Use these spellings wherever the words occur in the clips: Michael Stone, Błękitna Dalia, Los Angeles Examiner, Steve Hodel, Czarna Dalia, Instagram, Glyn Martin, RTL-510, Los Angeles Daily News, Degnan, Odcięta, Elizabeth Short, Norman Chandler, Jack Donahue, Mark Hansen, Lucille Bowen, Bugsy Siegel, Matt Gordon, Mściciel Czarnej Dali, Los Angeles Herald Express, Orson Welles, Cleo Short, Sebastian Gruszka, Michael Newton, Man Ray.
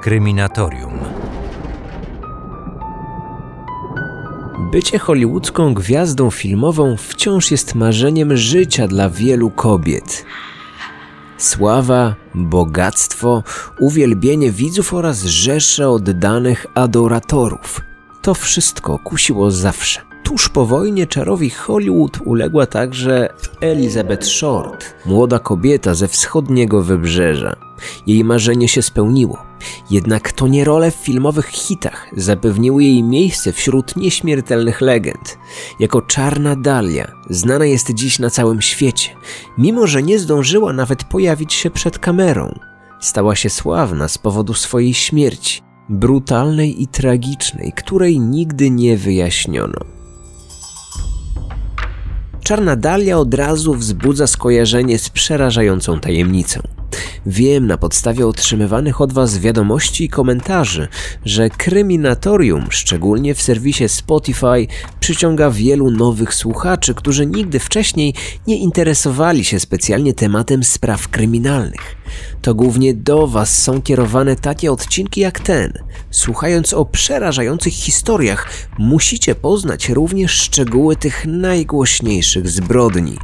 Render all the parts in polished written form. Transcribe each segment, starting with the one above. Kryminatorium. Bycie hollywoodzką gwiazdą filmową wciąż jest marzeniem życia dla wielu kobiet. Sława, bogactwo, uwielbienie widzów oraz rzesze oddanych adoratorów. To wszystko kusiło zawsze. Tuż po wojnie czarowi Hollywood uległa także Elizabeth Short, młoda kobieta ze wschodniego wybrzeża. Jej marzenie się spełniło. Jednak to nie role w filmowych hitach zapewniły jej miejsce wśród nieśmiertelnych legend. Jako Czarna Dalia znana jest dziś na całym świecie, mimo że nie zdążyła nawet pojawić się przed kamerą. Stała się sławna z powodu swojej śmierci, brutalnej i tragicznej, której nigdy nie wyjaśniono. Czarna Dalia od razu wzbudza skojarzenie z przerażającą tajemnicą. Wiem na podstawie otrzymywanych od Was wiadomości i komentarzy, że Kryminatorium, szczególnie w serwisie Spotify, przyciąga wielu nowych słuchaczy, którzy nigdy wcześniej nie interesowali się specjalnie tematem spraw kryminalnych. To głównie do Was są kierowane takie odcinki jak ten. Słuchając o przerażających historiach, musicie poznać również szczegóły tych najgłośniejszych zbrodni.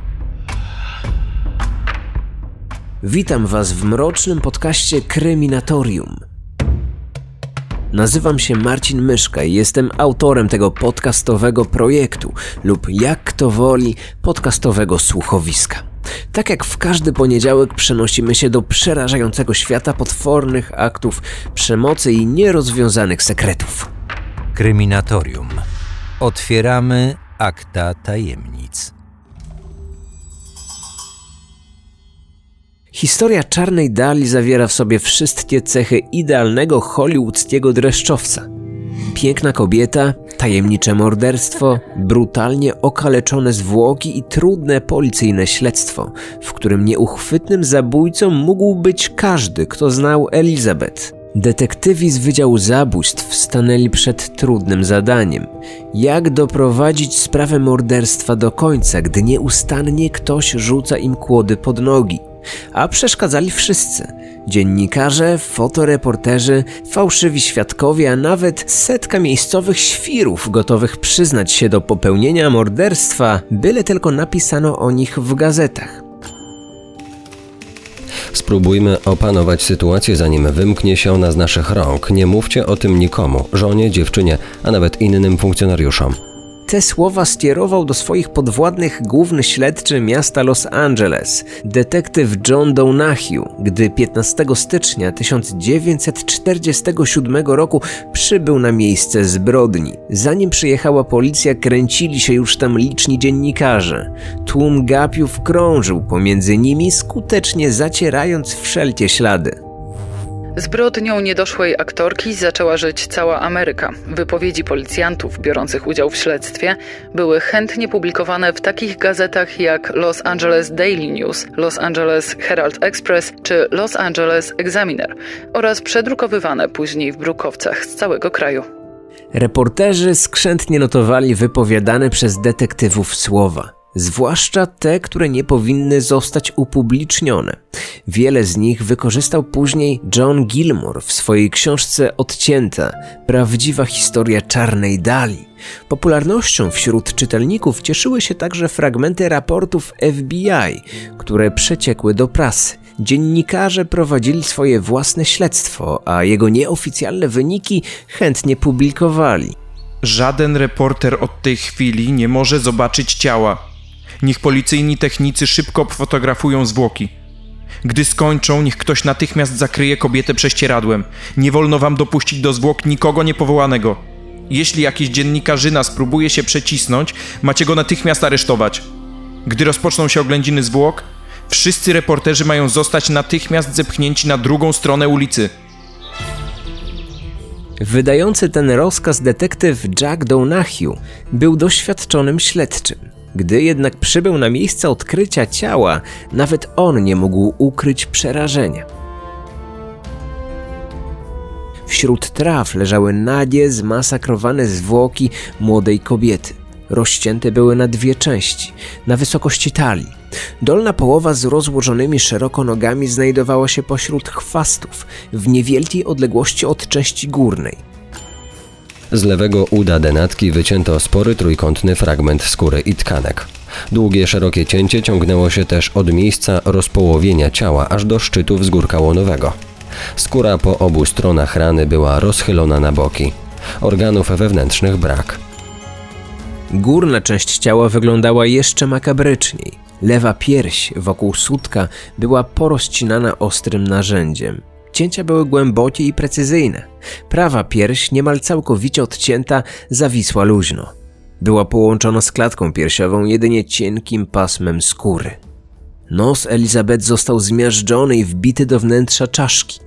Witam Was w mrocznym podcaście Kryminatorium. Nazywam się Marcin Myszka i jestem autorem tego podcastowego projektu lub, jak kto woli, podcastowego słuchowiska. Tak jak w każdy poniedziałek przenosimy się do przerażającego świata potwornych aktów przemocy i nierozwiązanych sekretów. Kryminatorium. Otwieramy akta tajemnic. Historia Czarnej Dali zawiera w sobie wszystkie cechy idealnego hollywoodzkiego dreszczowca. Piękna kobieta, tajemnicze morderstwo, brutalnie okaleczone zwłoki i trudne policyjne śledztwo, w którym nieuchwytnym zabójcą mógł być każdy, kto znał Elizabeth. Detektywi z Wydziału Zabójstw stanęli przed trudnym zadaniem. Jak doprowadzić sprawę morderstwa do końca, gdy nieustannie ktoś rzuca im kłody pod nogi? A przeszkadzali wszyscy. Dziennikarze, fotoreporterzy, fałszywi świadkowie, a nawet setka miejscowych świrów gotowych przyznać się do popełnienia morderstwa, byle tylko napisano o nich w gazetach. Spróbujmy opanować sytuację, zanim wymknie się ona z naszych rąk. Nie mówcie o tym nikomu, żonie, dziewczynie, a nawet innym funkcjonariuszom. Te słowa skierował do swoich podwładnych główny śledczy miasta Los Angeles, detektyw John Donahue, gdy 15 stycznia 1947 roku przybył na miejsce zbrodni. Zanim przyjechała policja, kręcili się już tam liczni dziennikarze. Tłum gapiów krążył pomiędzy nimi, skutecznie zacierając wszelkie ślady. Zbrodnią niedoszłej aktorki zaczęła żyć cała Ameryka. Wypowiedzi policjantów biorących udział w śledztwie były chętnie publikowane w takich gazetach jak Los Angeles Daily News, Los Angeles Herald Express czy Los Angeles Examiner oraz przedrukowywane później w brukowcach z całego kraju. Reporterzy skrzętnie notowali wypowiadane przez detektywów słowa, zwłaszcza te, które nie powinny zostać upublicznione. Wiele z nich wykorzystał później John Gilmore w swojej książce Odcięta – Prawdziwa historia Czarnej Dali. Popularnością wśród czytelników cieszyły się także fragmenty raportów FBI, które przeciekły do prasy. Dziennikarze prowadzili swoje własne śledztwo, a jego nieoficjalne wyniki chętnie publikowali. Żaden reporter od tej chwili nie może zobaczyć ciała. Niech policyjni technicy szybko fotografują zwłoki. Gdy skończą, niech ktoś natychmiast zakryje kobietę prześcieradłem. Nie wolno wam dopuścić do zwłok nikogo niepowołanego. Jeśli jakiś dziennikarzyna spróbuje się przecisnąć, macie go natychmiast aresztować. Gdy rozpoczną się oględziny zwłok, wszyscy reporterzy mają zostać natychmiast zepchnięci na drugą stronę ulicy. Wydający ten rozkaz detektyw Jack Donahue był doświadczonym śledczym. Gdy jednak przybył na miejsce odkrycia ciała, nawet on nie mógł ukryć przerażenia. Wśród traw leżały nagie, zmasakrowane zwłoki młodej kobiety. rozcięte były na dwie części, na wysokości talii. Dolna połowa z rozłożonymi szeroko nogami znajdowała się pośród chwastów, w niewielkiej odległości od części górnej. Z lewego uda denatki wycięto spory trójkątny fragment skóry i tkanek. Długie, szerokie cięcie ciągnęło się też od miejsca rozpołowienia ciała aż do szczytu wzgórka łonowego. Skóra po obu stronach rany była rozchylona na boki. Organów wewnętrznych brak. Górna część ciała wyglądała jeszcze makabryczniej. Lewa pierś wokół sutka była porozcinana ostrym narzędziem. Cięcia były głębokie i precyzyjne. Prawa pierś, niemal całkowicie odcięta, zawisła luźno. Była połączona z klatką piersiową jedynie cienkim pasmem skóry. Nos Elizabeth został zmiażdżony i wbity do wnętrza czaszki.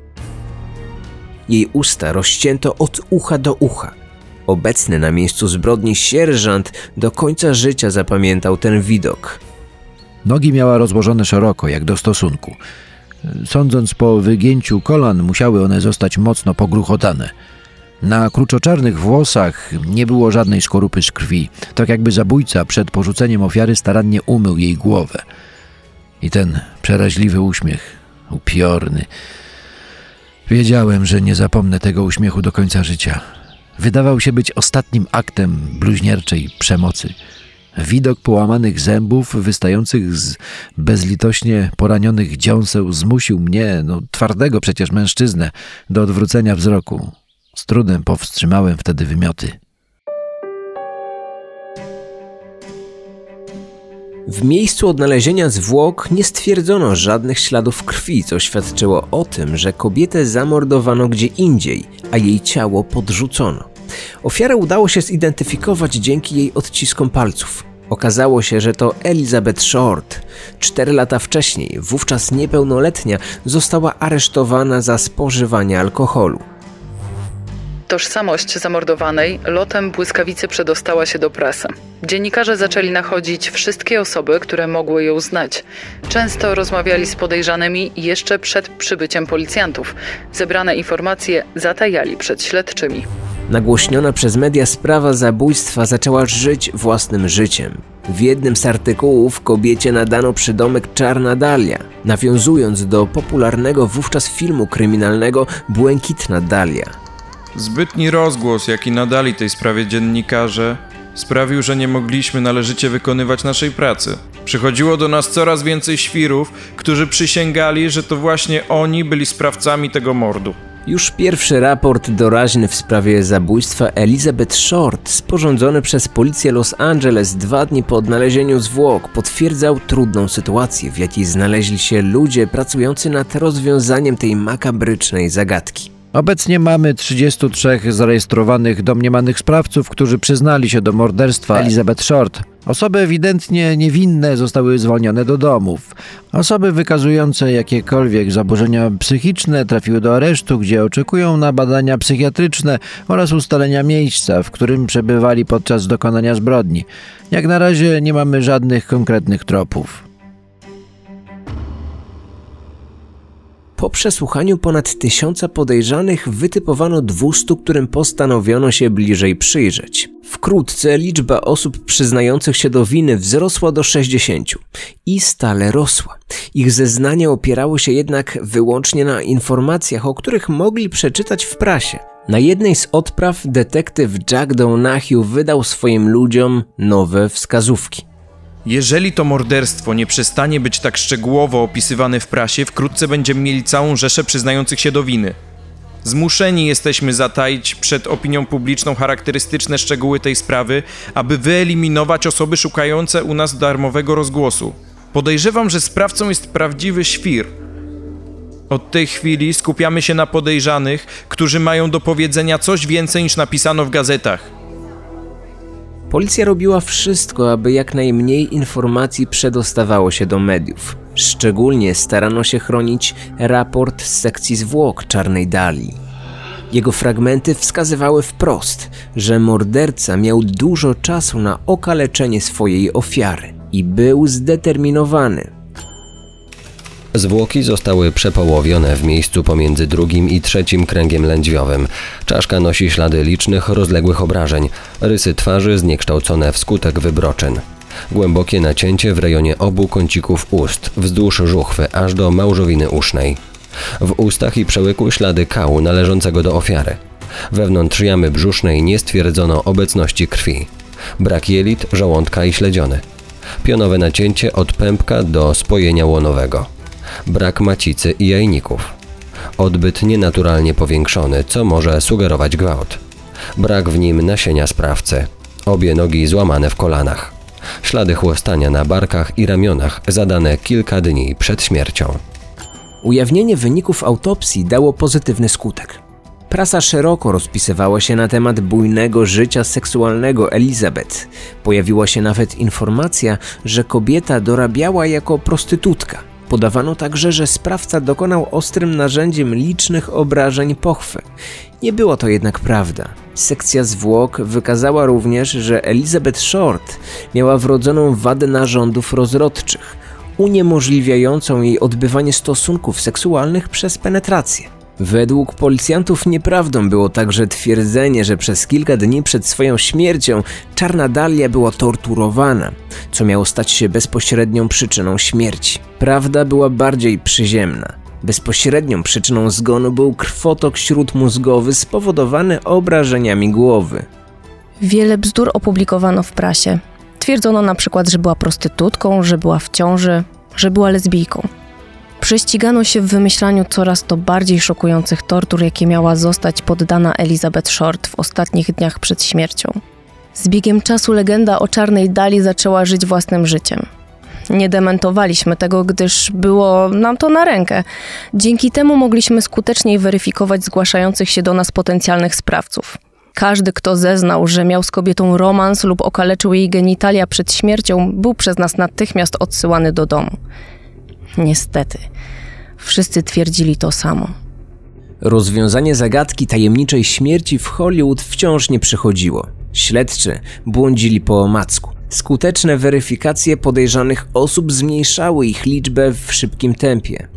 Jej usta rozcięto od ucha do ucha. Obecny na miejscu zbrodni sierżant do końca życia zapamiętał ten widok. Nogi miała rozłożone szeroko, jak do stosunku. Sądząc po wygięciu kolan, musiały one zostać mocno pogruchotane. Na kruczoczarnych włosach nie było żadnej skorupy z krwi, tak jakby zabójca przed porzuceniem ofiary starannie umył jej głowę. I ten przeraźliwy uśmiech, upiorny. Wiedziałem, że nie zapomnę tego uśmiechu do końca życia. Wydawał się być ostatnim aktem bluźnierczej przemocy. Widok połamanych zębów wystających z bezlitośnie poranionych dziąseł zmusił mnie, twardego przecież mężczyznę, do odwrócenia wzroku. Z trudem powstrzymałem wtedy wymioty. W miejscu odnalezienia zwłok nie stwierdzono żadnych śladów krwi, co świadczyło o tym, że kobietę zamordowano gdzie indziej, a jej ciało podrzucono. Ofiarę udało się zidentyfikować dzięki jej odciskom palców. Okazało się, że to Elizabeth Short. 4 lata wcześniej, wówczas niepełnoletnia, została aresztowana za spożywanie alkoholu. Tożsamość zamordowanej lotem błyskawicy przedostała się do prasy. Dziennikarze zaczęli nachodzić wszystkie osoby, które mogły ją znać. Często rozmawiali z podejrzanymi jeszcze przed przybyciem policjantów. Zebrane informacje zatajali przed śledczymi. Nagłośniona przez media sprawa zabójstwa zaczęła żyć własnym życiem. W jednym z artykułów kobiecie nadano przydomek Czarna Dalia, nawiązując do popularnego wówczas filmu kryminalnego Błękitna Dalia. Zbytni rozgłos, jaki nadali tej sprawie dziennikarze, sprawił, że nie mogliśmy należycie wykonywać naszej pracy. Przychodziło do nas coraz więcej świrów, którzy przysięgali, że to właśnie oni byli sprawcami tego mordu. Już pierwszy raport doraźny w sprawie zabójstwa Elizabeth Short, sporządzony przez policję Los Angeles 2 dni po odnalezieniu zwłok, potwierdzał trudną sytuację, w jakiej znaleźli się ludzie pracujący nad rozwiązaniem tej makabrycznej zagadki. Obecnie mamy 33 zarejestrowanych domniemanych sprawców, którzy przyznali się do morderstwa Elizabeth Short. Osoby ewidentnie niewinne zostały zwolnione do domów. Osoby wykazujące jakiekolwiek zaburzenia psychiczne trafiły do aresztu, gdzie oczekują na badania psychiatryczne oraz ustalenia miejsca, w którym przebywali podczas dokonania zbrodni. Jak na razie nie mamy żadnych konkretnych tropów. Po przesłuchaniu ponad 1000 podejrzanych wytypowano 200, którym postanowiono się bliżej przyjrzeć. Wkrótce liczba osób przyznających się do winy wzrosła do 60 i stale rosła. Ich zeznania opierały się jednak wyłącznie na informacjach, o których mogli przeczytać w prasie. Na jednej z odpraw detektyw Jack Donahue wydał swoim ludziom nowe wskazówki. Jeżeli to morderstwo nie przestanie być tak szczegółowo opisywane w prasie, wkrótce będziemy mieli całą rzeszę przyznających się do winy. Zmuszeni jesteśmy zataić przed opinią publiczną charakterystyczne szczegóły tej sprawy, aby wyeliminować osoby szukające u nas darmowego rozgłosu. Podejrzewam, że sprawcą jest prawdziwy świr. Od tej chwili skupiamy się na podejrzanych, którzy mają do powiedzenia coś więcej niż napisano w gazetach. Policja robiła wszystko, aby jak najmniej informacji przedostawało się do mediów. Szczególnie starano się chronić raport z sekcji zwłok Czarnej Dali. Jego fragmenty wskazywały wprost, że morderca miał dużo czasu na okaleczenie swojej ofiary i był zdeterminowany. Zwłoki zostały przepołowione w miejscu pomiędzy drugim i trzecim kręgiem lędźwiowym. Czaszka nosi ślady licznych, rozległych obrażeń, rysy twarzy zniekształcone wskutek wybroczyn. Głębokie nacięcie w rejonie obu kącików ust, wzdłuż żuchwy, aż do małżowiny usznej. W ustach i przełyku ślady kału należącego do ofiary. Wewnątrz jamy brzusznej nie stwierdzono obecności krwi. Brak jelit, żołądka i śledziony. Pionowe nacięcie od pępka do spojenia łonowego. Brak macicy i jajników. Odbyt nienaturalnie powiększony, co może sugerować gwałt. Brak w nim nasienia sprawcy. Obie nogi złamane w kolanach. Ślady chłostania na barkach i ramionach zadane kilka dni przed śmiercią. Ujawnienie wyników autopsji dało pozytywny skutek. Prasa szeroko rozpisywała się na temat bujnego życia seksualnego Elizabeth. Pojawiła się nawet informacja, że kobieta dorabiała jako prostytutka. Podawano także, że sprawca dokonał ostrym narzędziem licznych obrażeń pochwy. Nie było to jednak prawda. Sekcja zwłok wykazała również, że Elizabeth Short miała wrodzoną wadę narządów rozrodczych, uniemożliwiającą jej odbywanie stosunków seksualnych przez penetrację. Według policjantów nieprawdą było także twierdzenie, że przez kilka dni przed swoją śmiercią Czarna Dalia była torturowana, co miało stać się bezpośrednią przyczyną śmierci. Prawda była bardziej przyziemna. Bezpośrednią przyczyną zgonu był krwotok śródmózgowy spowodowany obrażeniami głowy. Wiele bzdur opublikowano w prasie. Twierdzono na przykład, że była prostytutką, że była w ciąży, że była lesbijką. Prześcigano się w wymyślaniu coraz to bardziej szokujących tortur, jakie miała zostać poddana Elizabeth Short w ostatnich dniach przed śmiercią. Z biegiem czasu legenda o Czarnej Dali zaczęła żyć własnym życiem. Nie dementowaliśmy tego, gdyż było nam to na rękę. Dzięki temu mogliśmy skuteczniej weryfikować zgłaszających się do nas potencjalnych sprawców. Każdy, kto zeznał, że miał z kobietą romans lub okaleczył jej genitalia przed śmiercią, był przez nas natychmiast odsyłany do domu. Niestety, wszyscy twierdzili to samo. Rozwiązanie zagadki tajemniczej śmierci w Hollywood wciąż nie przychodziło. Śledczy błądzili po omacku. Skuteczne weryfikacje podejrzanych osób zmniejszały ich liczbę w szybkim tempie.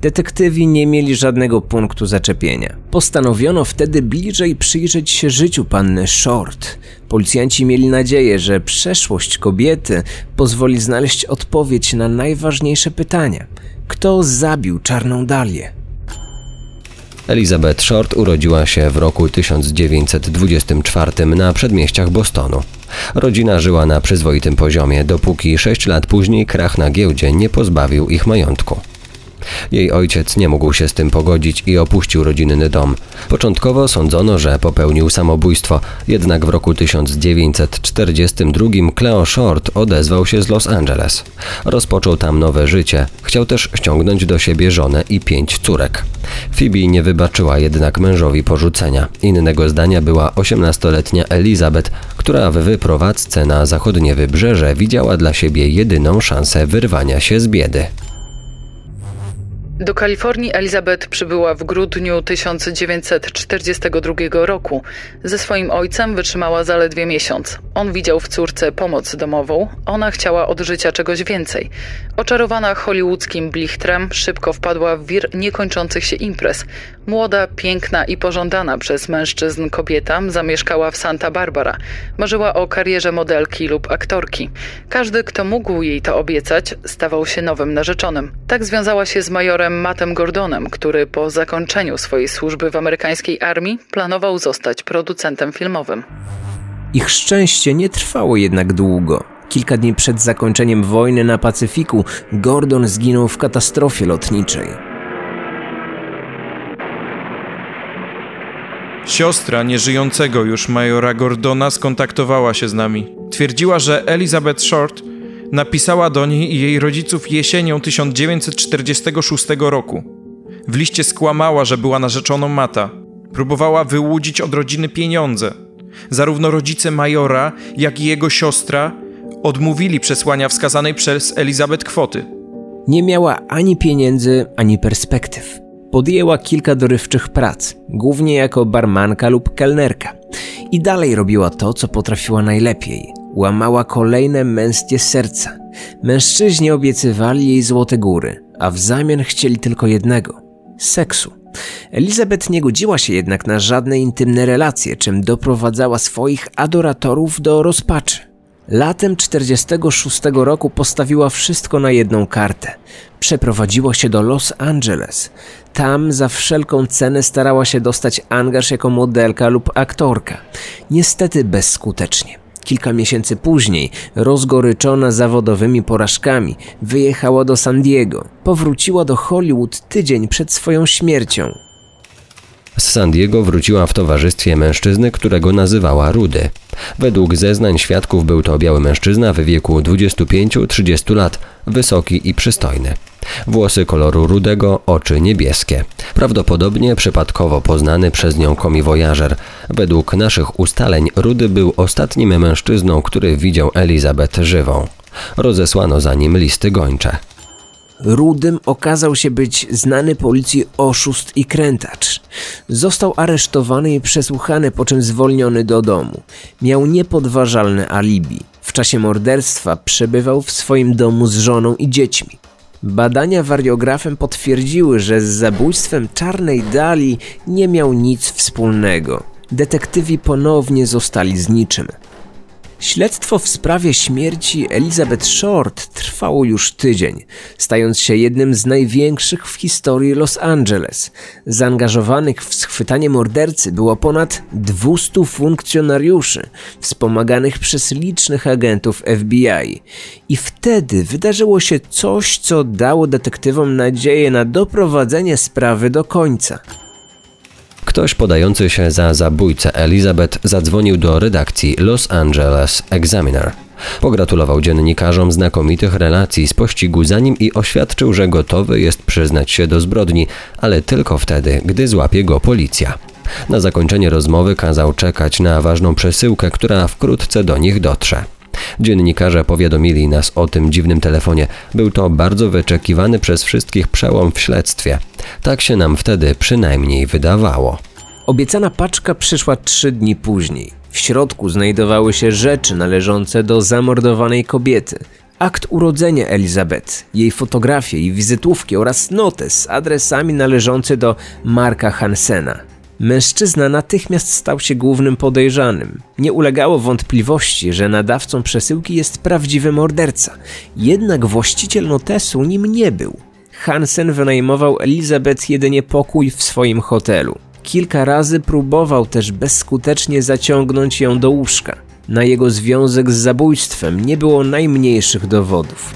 Detektywi nie mieli żadnego punktu zaczepienia. Postanowiono wtedy bliżej przyjrzeć się życiu panny Short. Policjanci mieli nadzieję, że przeszłość kobiety pozwoli znaleźć odpowiedź na najważniejsze pytania. Kto zabił Czarną Dalię? Elizabeth Short urodziła się w roku 1924 na przedmieściach Bostonu. Rodzina żyła na przyzwoitym poziomie, dopóki 6 lat później krach na giełdzie nie pozbawił ich majątku. Jej ojciec nie mógł się z tym pogodzić i opuścił rodzinny dom. Początkowo sądzono, że popełnił samobójstwo, jednak w roku 1942 Cleo Short odezwał się z Los Angeles. Rozpoczął tam nowe życie, chciał też ściągnąć do siebie żonę i 5 córek. Phoebe nie wybaczyła jednak mężowi porzucenia. Innego zdania była 18-letnia Elizabeth, która w wyprowadzce na zachodnie wybrzeże widziała dla siebie jedyną szansę wyrwania się z biedy. Do Kalifornii Elizabeth przybyła w grudniu 1942 roku. Ze swoim ojcem wytrzymała zaledwie miesiąc. On widział w córce pomoc domową, ona chciała od życia czegoś więcej. Oczarowana hollywoodzkim blichtrem szybko wpadła w wir niekończących się imprez. Młoda, piękna i pożądana przez mężczyzn kobieta zamieszkała w Santa Barbara. Marzyła o karierze modelki lub aktorki. Każdy, kto mógł jej to obiecać, stawał się nowym narzeczonym. Tak związała się z majorem Mattem Gordonem, który po zakończeniu swojej służby w amerykańskiej armii planował zostać producentem filmowym. Ich szczęście nie trwało jednak długo. Kilka dni przed zakończeniem wojny na Pacyfiku Gordon zginął w katastrofie lotniczej. Siostra nieżyjącego już majora Gordona skontaktowała się z nami. Twierdziła, że Elizabeth Short napisała do niej i jej rodziców jesienią 1946 roku. W liście skłamała, że była narzeczoną Matta. Próbowała wyłudzić od rodziny pieniądze. Zarówno rodzice majora, jak i jego siostra odmówili przesłania wskazanej przez Elizabeth kwoty. Nie miała ani pieniędzy, ani perspektyw. Podjęła kilka dorywczych prac, głównie jako barmanka lub kelnerka. I dalej robiła to, co potrafiła najlepiej. Łamała kolejne męskie serca. Mężczyźni obiecywali jej złote góry, a w zamian chcieli tylko jednego – seksu. Elizabeth nie godziła się jednak na żadne intymne relacje, czym doprowadzała swoich adoratorów do rozpaczy. Latem 1946 roku postawiła wszystko na jedną kartę. Przeprowadziła się do Los Angeles. Tam za wszelką cenę starała się dostać angaż jako modelka lub aktorka. Niestety bezskutecznie. Kilka miesięcy później, rozgoryczona zawodowymi porażkami, wyjechała do San Diego. Powróciła do Hollywood tydzień przed swoją śmiercią. Z San Diego wróciła w towarzystwie mężczyzny, którego nazywała Rudy. Według zeznań świadków był to biały mężczyzna w wieku 25-30 lat, wysoki i przystojny. Włosy koloru rudego, oczy niebieskie. Prawdopodobnie przypadkowo poznany przez nią komiwojażer. Według naszych ustaleń Rudy był ostatnim mężczyzną, który widział Elizabeth żywą. Rozesłano za nim listy gończe. Rudym okazał się być znany policji oszust i krętacz. Został aresztowany i przesłuchany, po czym zwolniony do domu. Miał niepodważalne alibi. W czasie morderstwa przebywał w swoim domu z żoną i dziećmi. Badania wariografem potwierdziły, że z zabójstwem Czarnej Dali nie miał nic wspólnego. Detektywi ponownie zostali z niczym. Śledztwo w sprawie śmierci Elizabeth Short trwało już tydzień, stając się jednym z największych w historii Los Angeles. Zaangażowanych w schwytanie mordercy było ponad 200 funkcjonariuszy, wspomaganych przez licznych agentów FBI. I wtedy wydarzyło się coś, co dało detektywom nadzieję na doprowadzenie sprawy do końca. Ktoś podający się za zabójcę Elizabeth zadzwonił do redakcji Los Angeles Examiner. Pogratulował dziennikarzom znakomitych relacji z pościgu za nim i oświadczył, że gotowy jest przyznać się do zbrodni, ale tylko wtedy, gdy złapie go policja. Na zakończenie rozmowy kazał czekać na ważną przesyłkę, która wkrótce do nich dotrze. Dziennikarze powiadomili nas o tym dziwnym telefonie. Był to bardzo wyczekiwany przez wszystkich przełom w śledztwie. Tak się nam wtedy przynajmniej wydawało. Obiecana paczka przyszła 3 dni później. W środku znajdowały się rzeczy należące do zamordowanej kobiety. Akt urodzenia Elizabeth, jej fotografie i wizytówki oraz notę z adresami należące do Marka Hansena. Mężczyzna natychmiast stał się głównym podejrzanym. Nie ulegało wątpliwości, że nadawcą przesyłki jest prawdziwy morderca. Jednak właściciel notesu nim nie był. Hansen wynajmował Elizabeth jedynie pokój w swoim hotelu. Kilka razy próbował też bezskutecznie zaciągnąć ją do łóżka. Na jego związek z zabójstwem nie było najmniejszych dowodów.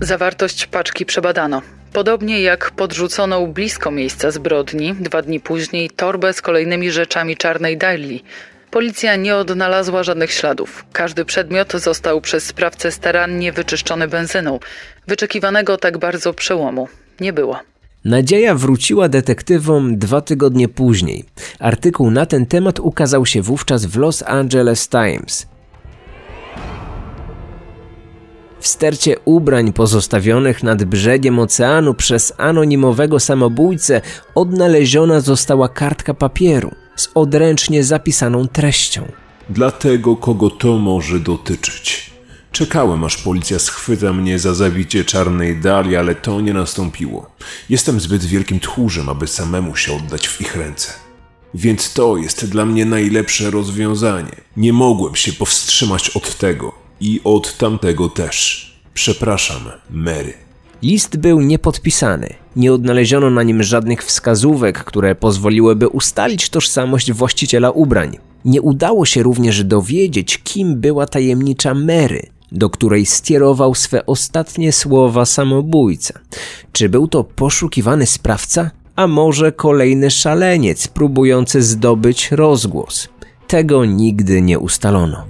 Zawartość paczki przebadano. Podobnie jak podrzuconą blisko miejsca zbrodni, 2 dni później torbę z kolejnymi rzeczami Czarnej Dali. Policja nie odnalazła żadnych śladów. Każdy przedmiot został przez sprawcę starannie wyczyszczony benzyną. Wyczekiwanego tak bardzo przełomu nie było. Nadzieja wróciła detektywom 2 tygodnie później. Artykuł na ten temat ukazał się wówczas w Los Angeles Times. W stercie ubrań pozostawionych nad brzegiem oceanu przez anonimowego samobójcę odnaleziona została kartka papieru z odręcznie zapisaną treścią. Dla tego, kogo to może dotyczyć. Czekałem, aż policja schwyta mnie za zabicie Czarnej Dali, ale to nie nastąpiło. Jestem zbyt wielkim tchórzem, aby samemu się oddać w ich ręce. Więc to jest dla mnie najlepsze rozwiązanie. Nie mogłem się powstrzymać od tego. I od tamtego też. Przepraszam, Mary. List był niepodpisany. Nie odnaleziono na nim żadnych wskazówek, które pozwoliłyby ustalić tożsamość właściciela ubrań. Nie udało się również dowiedzieć, kim była tajemnicza Mary, do której skierował swe ostatnie słowa samobójca. Czy był to poszukiwany sprawca? A może kolejny szaleniec próbujący zdobyć rozgłos? Tego nigdy nie ustalono.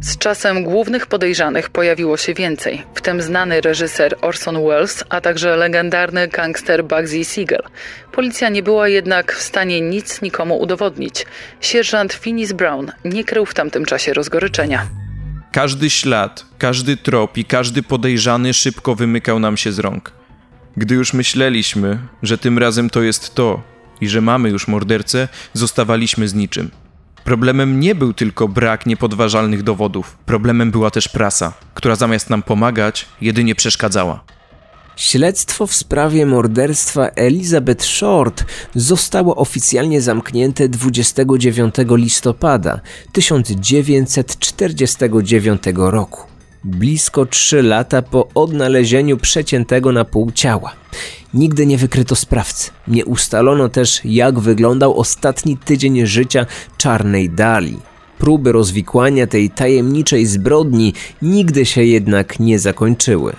Z czasem głównych podejrzanych pojawiło się więcej, w tym znany reżyser Orson Welles, a także legendarny gangster Bugsy Siegel. Policja nie była jednak w stanie nic nikomu udowodnić. Sierżant Finis Brown nie krył w tamtym czasie rozgoryczenia. Każdy ślad, każdy trop i każdy podejrzany szybko wymykał nam się z rąk. Gdy już myśleliśmy, że tym razem to jest to i że mamy już mordercę, zostawaliśmy z niczym. Problemem nie był tylko brak niepodważalnych dowodów. Problemem była też prasa, która zamiast nam pomagać, jedynie przeszkadzała. Śledztwo w sprawie morderstwa Elizabeth Short zostało oficjalnie zamknięte 29 listopada 1949 roku, blisko 3 lata po odnalezieniu przeciętego na pół ciała. Nigdy nie wykryto sprawcy. Nie ustalono też, jak wyglądał ostatni tydzień życia Czarnej Dali. Próby rozwikłania tej tajemniczej zbrodni nigdy się jednak nie zakończyły.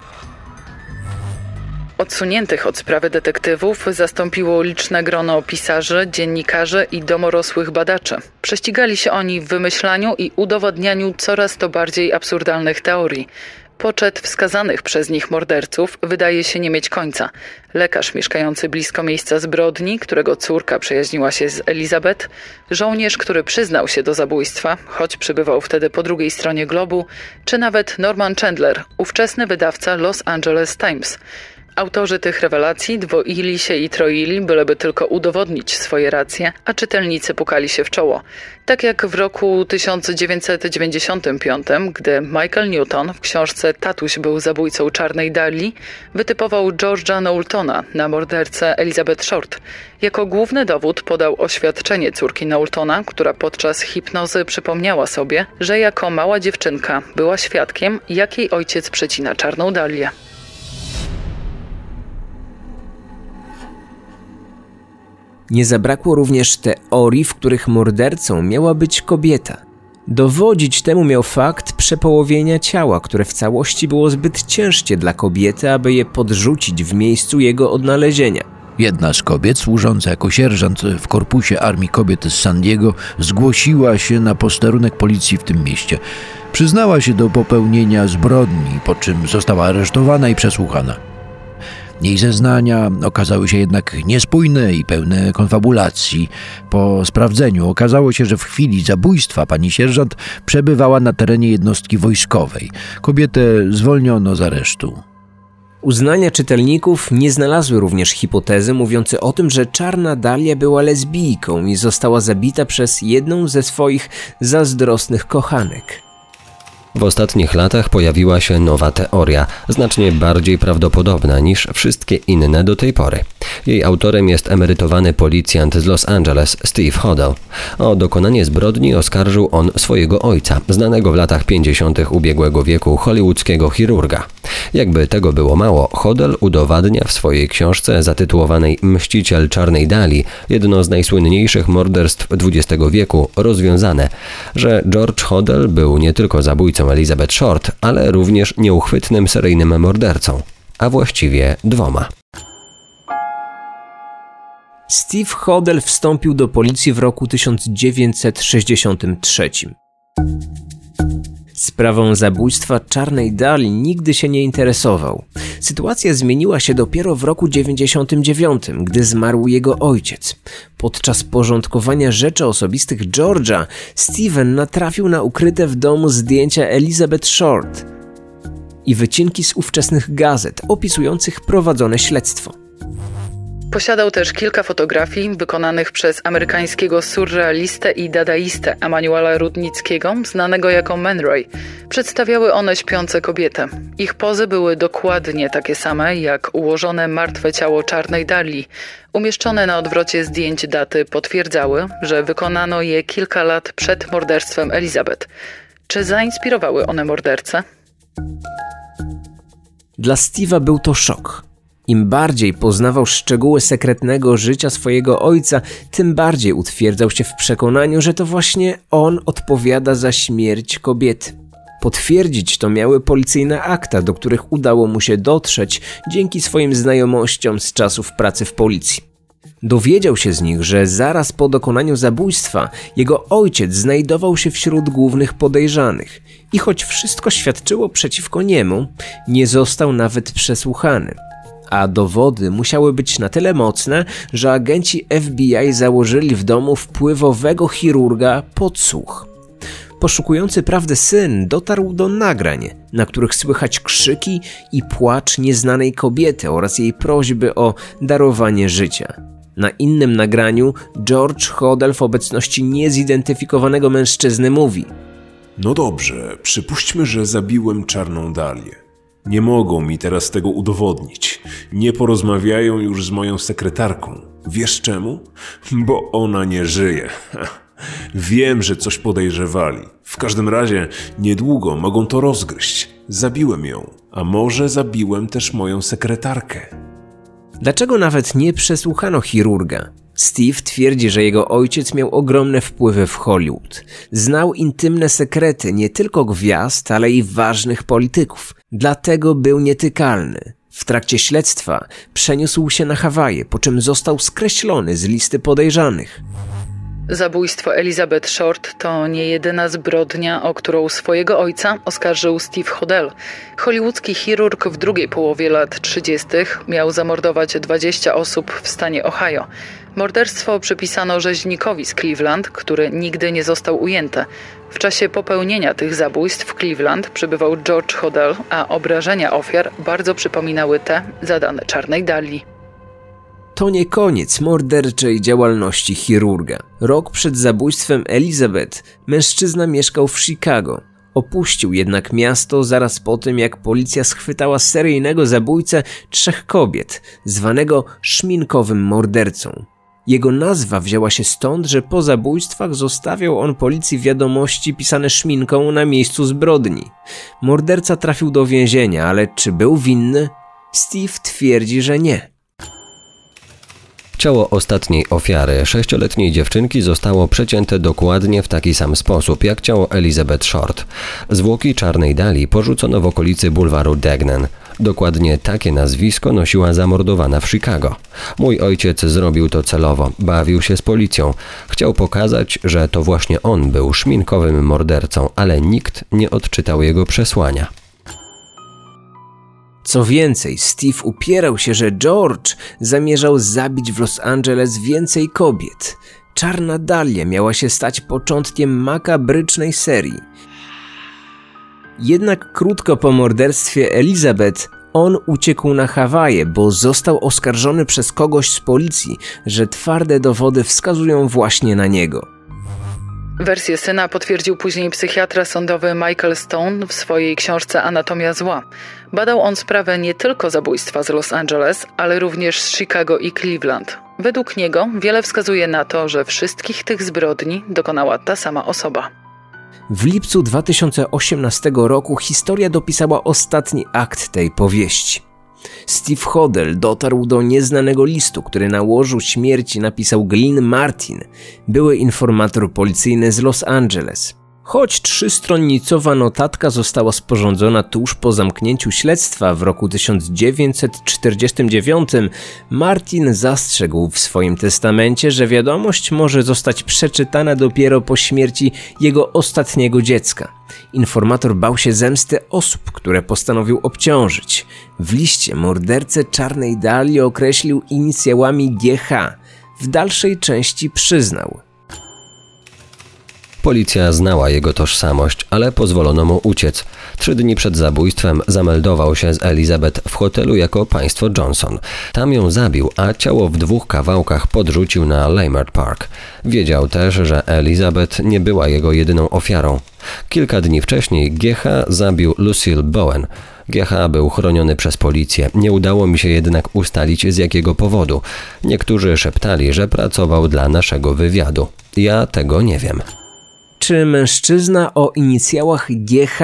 Odsuniętych od sprawy detektywów zastąpiło liczne grono pisarzy, dziennikarzy i domorosłych badaczy. Prześcigali się oni w wymyślaniu i udowadnianiu coraz to bardziej absurdalnych teorii. Poczet wskazanych przez nich morderców wydaje się nie mieć końca. Lekarz mieszkający blisko miejsca zbrodni, którego córka przyjaźniła się z Elizabeth, żołnierz, który przyznał się do zabójstwa, choć przybywał wtedy po drugiej stronie globu, czy nawet Norman Chandler, ówczesny wydawca Los Angeles Times. Autorzy tych rewelacji dwoili się i troili, byleby tylko udowodnić swoje racje, a czytelnicy pukali się w czoło. Tak jak w roku 1995, gdy Michael Newton w książce Tatuś był zabójcą czarnej dali wytypował George'a Knowltona na mordercę Elizabeth Short. Jako główny dowód podał oświadczenie córki Knowltona, która podczas hipnozy przypomniała sobie, że jako mała dziewczynka była świadkiem, jak jej ojciec przecina czarną dalię. Nie zabrakło również teorii, w których mordercą miała być kobieta. Dowodzić temu miał fakt przepołowienia ciała, które w całości było zbyt ciężkie dla kobiety, aby je podrzucić w miejscu jego odnalezienia. Jedna z kobiet, służąca jako sierżant w Korpusie Armii Kobiet z San Diego, zgłosiła się na posterunek policji w tym mieście. Przyznała się do popełnienia zbrodni, po czym została aresztowana i przesłuchana. Jej zeznania okazały się jednak niespójne i pełne konfabulacji. Po sprawdzeniu okazało się, że w chwili zabójstwa pani sierżant przebywała na terenie jednostki wojskowej. Kobietę zwolniono z aresztu. Uznania czytelników nie znalazły również hipotezy mówiące o tym, że Czarna Dalia była lesbijką i została zabita przez jedną ze swoich zazdrosnych kochanek. W ostatnich latach pojawiła się nowa teoria, znacznie bardziej prawdopodobna niż wszystkie inne do tej pory. Jej autorem jest emerytowany policjant z Los Angeles, Steve Hodel. O dokonanie zbrodni oskarżył on swojego ojca, znanego w latach 50. ubiegłego wieku hollywoodzkiego chirurga. Jakby tego było mało, Hodel udowadnia w swojej książce zatytułowanej Mściciel Czarnej Dali, jedno z najsłynniejszych morderstw XX wieku, rozwiązane, że George Hodel był nie tylko zabójcą Elizabeth Short, ale również nieuchwytnym seryjnym mordercą, a właściwie dwoma. Steve Hodel wstąpił do policji w roku 1963. Sprawą zabójstwa Czarnej Dali nigdy się nie interesował. Sytuacja zmieniła się dopiero w roku 1999, gdy zmarł jego ojciec. Podczas porządkowania rzeczy osobistych George'a, Steven natrafił na ukryte w domu zdjęcia Elizabeth Short i wycinki z ówczesnych gazet opisujących prowadzone śledztwo. Posiadał też kilka fotografii wykonanych przez amerykańskiego surrealistę i dadaistę Emanuela Rudnickiego, znanego jako Man Ray. Przedstawiały one śpiące kobiety. Ich pozy były dokładnie takie same jak ułożone martwe ciało Czarnej Dali. Umieszczone na odwrocie zdjęć daty potwierdzały, że wykonano je kilka lat przed morderstwem Elizabeth. Czy zainspirowały one mordercę? Dla Steve'a był to szok. Im bardziej poznawał szczegóły sekretnego życia swojego ojca, tym bardziej utwierdzał się w przekonaniu, że to właśnie on odpowiada za śmierć kobiety. Potwierdzić to miały policyjne akta, do których udało mu się dotrzeć dzięki swoim znajomościom z czasów pracy w policji. Dowiedział się z nich, że zaraz po dokonaniu zabójstwa jego ojciec znajdował się wśród głównych podejrzanych i choć wszystko świadczyło przeciwko niemu, nie został nawet przesłuchany. A dowody musiały być na tyle mocne, że agenci FBI założyli w domu wpływowego chirurga podsłuch. Poszukujący prawdy syn dotarł do nagrań, na których słychać krzyki i płacz nieznanej kobiety oraz jej prośby o darowanie życia. Na innym nagraniu George Hodel w obecności niezidentyfikowanego mężczyzny mówi: No dobrze, przypuśćmy, że zabiłem Czarną Dalię. Nie mogą mi teraz tego udowodnić. Nie porozmawiają już z moją sekretarką. Wiesz czemu? Bo ona nie żyje. Wiem, że coś podejrzewali. W każdym razie niedługo mogą to rozgryźć. Zabiłem ją. A może zabiłem też moją sekretarkę. Dlaczego nawet nie przesłuchano chirurga? Steve twierdzi, że jego ojciec miał ogromne wpływy w Hollywood. Znał intymne sekrety nie tylko gwiazd, ale i ważnych polityków. Dlatego był nietykalny. W trakcie śledztwa przeniósł się na Hawaje, po czym został skreślony z listy podejrzanych. Zabójstwo Elizabeth Short to nie jedyna zbrodnia, o którą swojego ojca oskarżył Steve Hodel. Hollywoodzki chirurg w drugiej połowie lat 30. miał zamordować 20 osób w stanie Ohio. Morderstwo przypisano rzeźnikowi z Cleveland, który nigdy nie został ujęty. W czasie popełnienia tych zabójstw w Cleveland przebywał George Hodel, a obrażenia ofiar bardzo przypominały te zadane Czarnej Dali. To nie koniec morderczej działalności chirurga. Rok przed zabójstwem Elizabeth mężczyzna mieszkał w Chicago. Opuścił jednak miasto zaraz po tym, jak policja schwytała seryjnego zabójcę 3 kobiet, zwanego szminkowym mordercą. Jego nazwa wzięła się stąd, że po zabójstwach zostawiał on policji wiadomości pisane szminką na miejscu zbrodni. Morderca trafił do więzienia, ale czy był winny? Steve twierdzi, że nie. Ciało ostatniej ofiary, 6-letniej dziewczynki, zostało przecięte dokładnie w taki sam sposób jak ciało Elizabeth Short. Zwłoki Czarnej Dali porzucono w okolicy bulwaru Degnan. Dokładnie takie nazwisko nosiła zamordowana w Chicago. Mój ojciec zrobił to celowo, bawił się z policją. Chciał pokazać, że to właśnie on był szminkowym mordercą, ale nikt nie odczytał jego przesłania. Co więcej, Steve upierał się, że George zamierzał zabić w Los Angeles więcej kobiet. Czarna Dalia miała się stać początkiem makabrycznej serii. Jednak krótko po morderstwie Elizabeth on uciekł na Hawaje, bo został oskarżony przez kogoś z policji, że twarde dowody wskazują właśnie na niego. Wersję syna potwierdził później psychiatra sądowy Michael Stone w swojej książce Anatomia zła. Badał on sprawę nie tylko zabójstwa z Los Angeles, ale również z Chicago i Cleveland. Według niego wiele wskazuje na to, że wszystkich tych zbrodni dokonała ta sama osoba. W lipcu 2018 roku historia dopisała ostatni akt tej powieści. Steve Hodel dotarł do nieznanego listu, który na łożu śmierci napisał Glyn Martin, były informator policyjny z Los Angeles. Choć 3-stronicowa notatka została sporządzona tuż po zamknięciu śledztwa w roku 1949, Martin zastrzegł w swoim testamencie, że wiadomość może zostać przeczytana dopiero po śmierci jego ostatniego dziecka. Informator bał się zemsty osób, które postanowił obciążyć. W liście mordercę Czarnej Dali określił inicjałami GH. W dalszej części przyznał. Policja znała jego tożsamość, ale pozwolono mu uciec. 3 dni przed zabójstwem zameldował się z Elizabeth w hotelu jako państwo Johnson. Tam ją zabił, a ciało w 2 kawałkach podrzucił na Leimert Park. Wiedział też, że Elizabeth nie była jego jedyną ofiarą. Kilka dni wcześniej GH zabił Lucille Bowen. GH był chroniony przez policję. Nie udało mi się jednak ustalić, z jakiego powodu. Niektórzy szeptali, że pracował dla naszego wywiadu. Ja tego nie wiem. Czy mężczyzna o inicjałach GH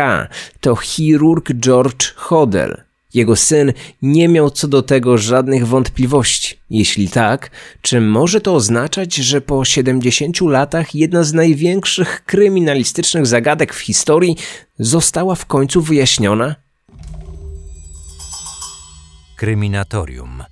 to chirurg George Hodel? Jego syn nie miał co do tego żadnych wątpliwości. Jeśli tak, czy może to oznaczać, że po 70 latach jedna z największych kryminalistycznych zagadek w historii została w końcu wyjaśniona? Kryminatorium.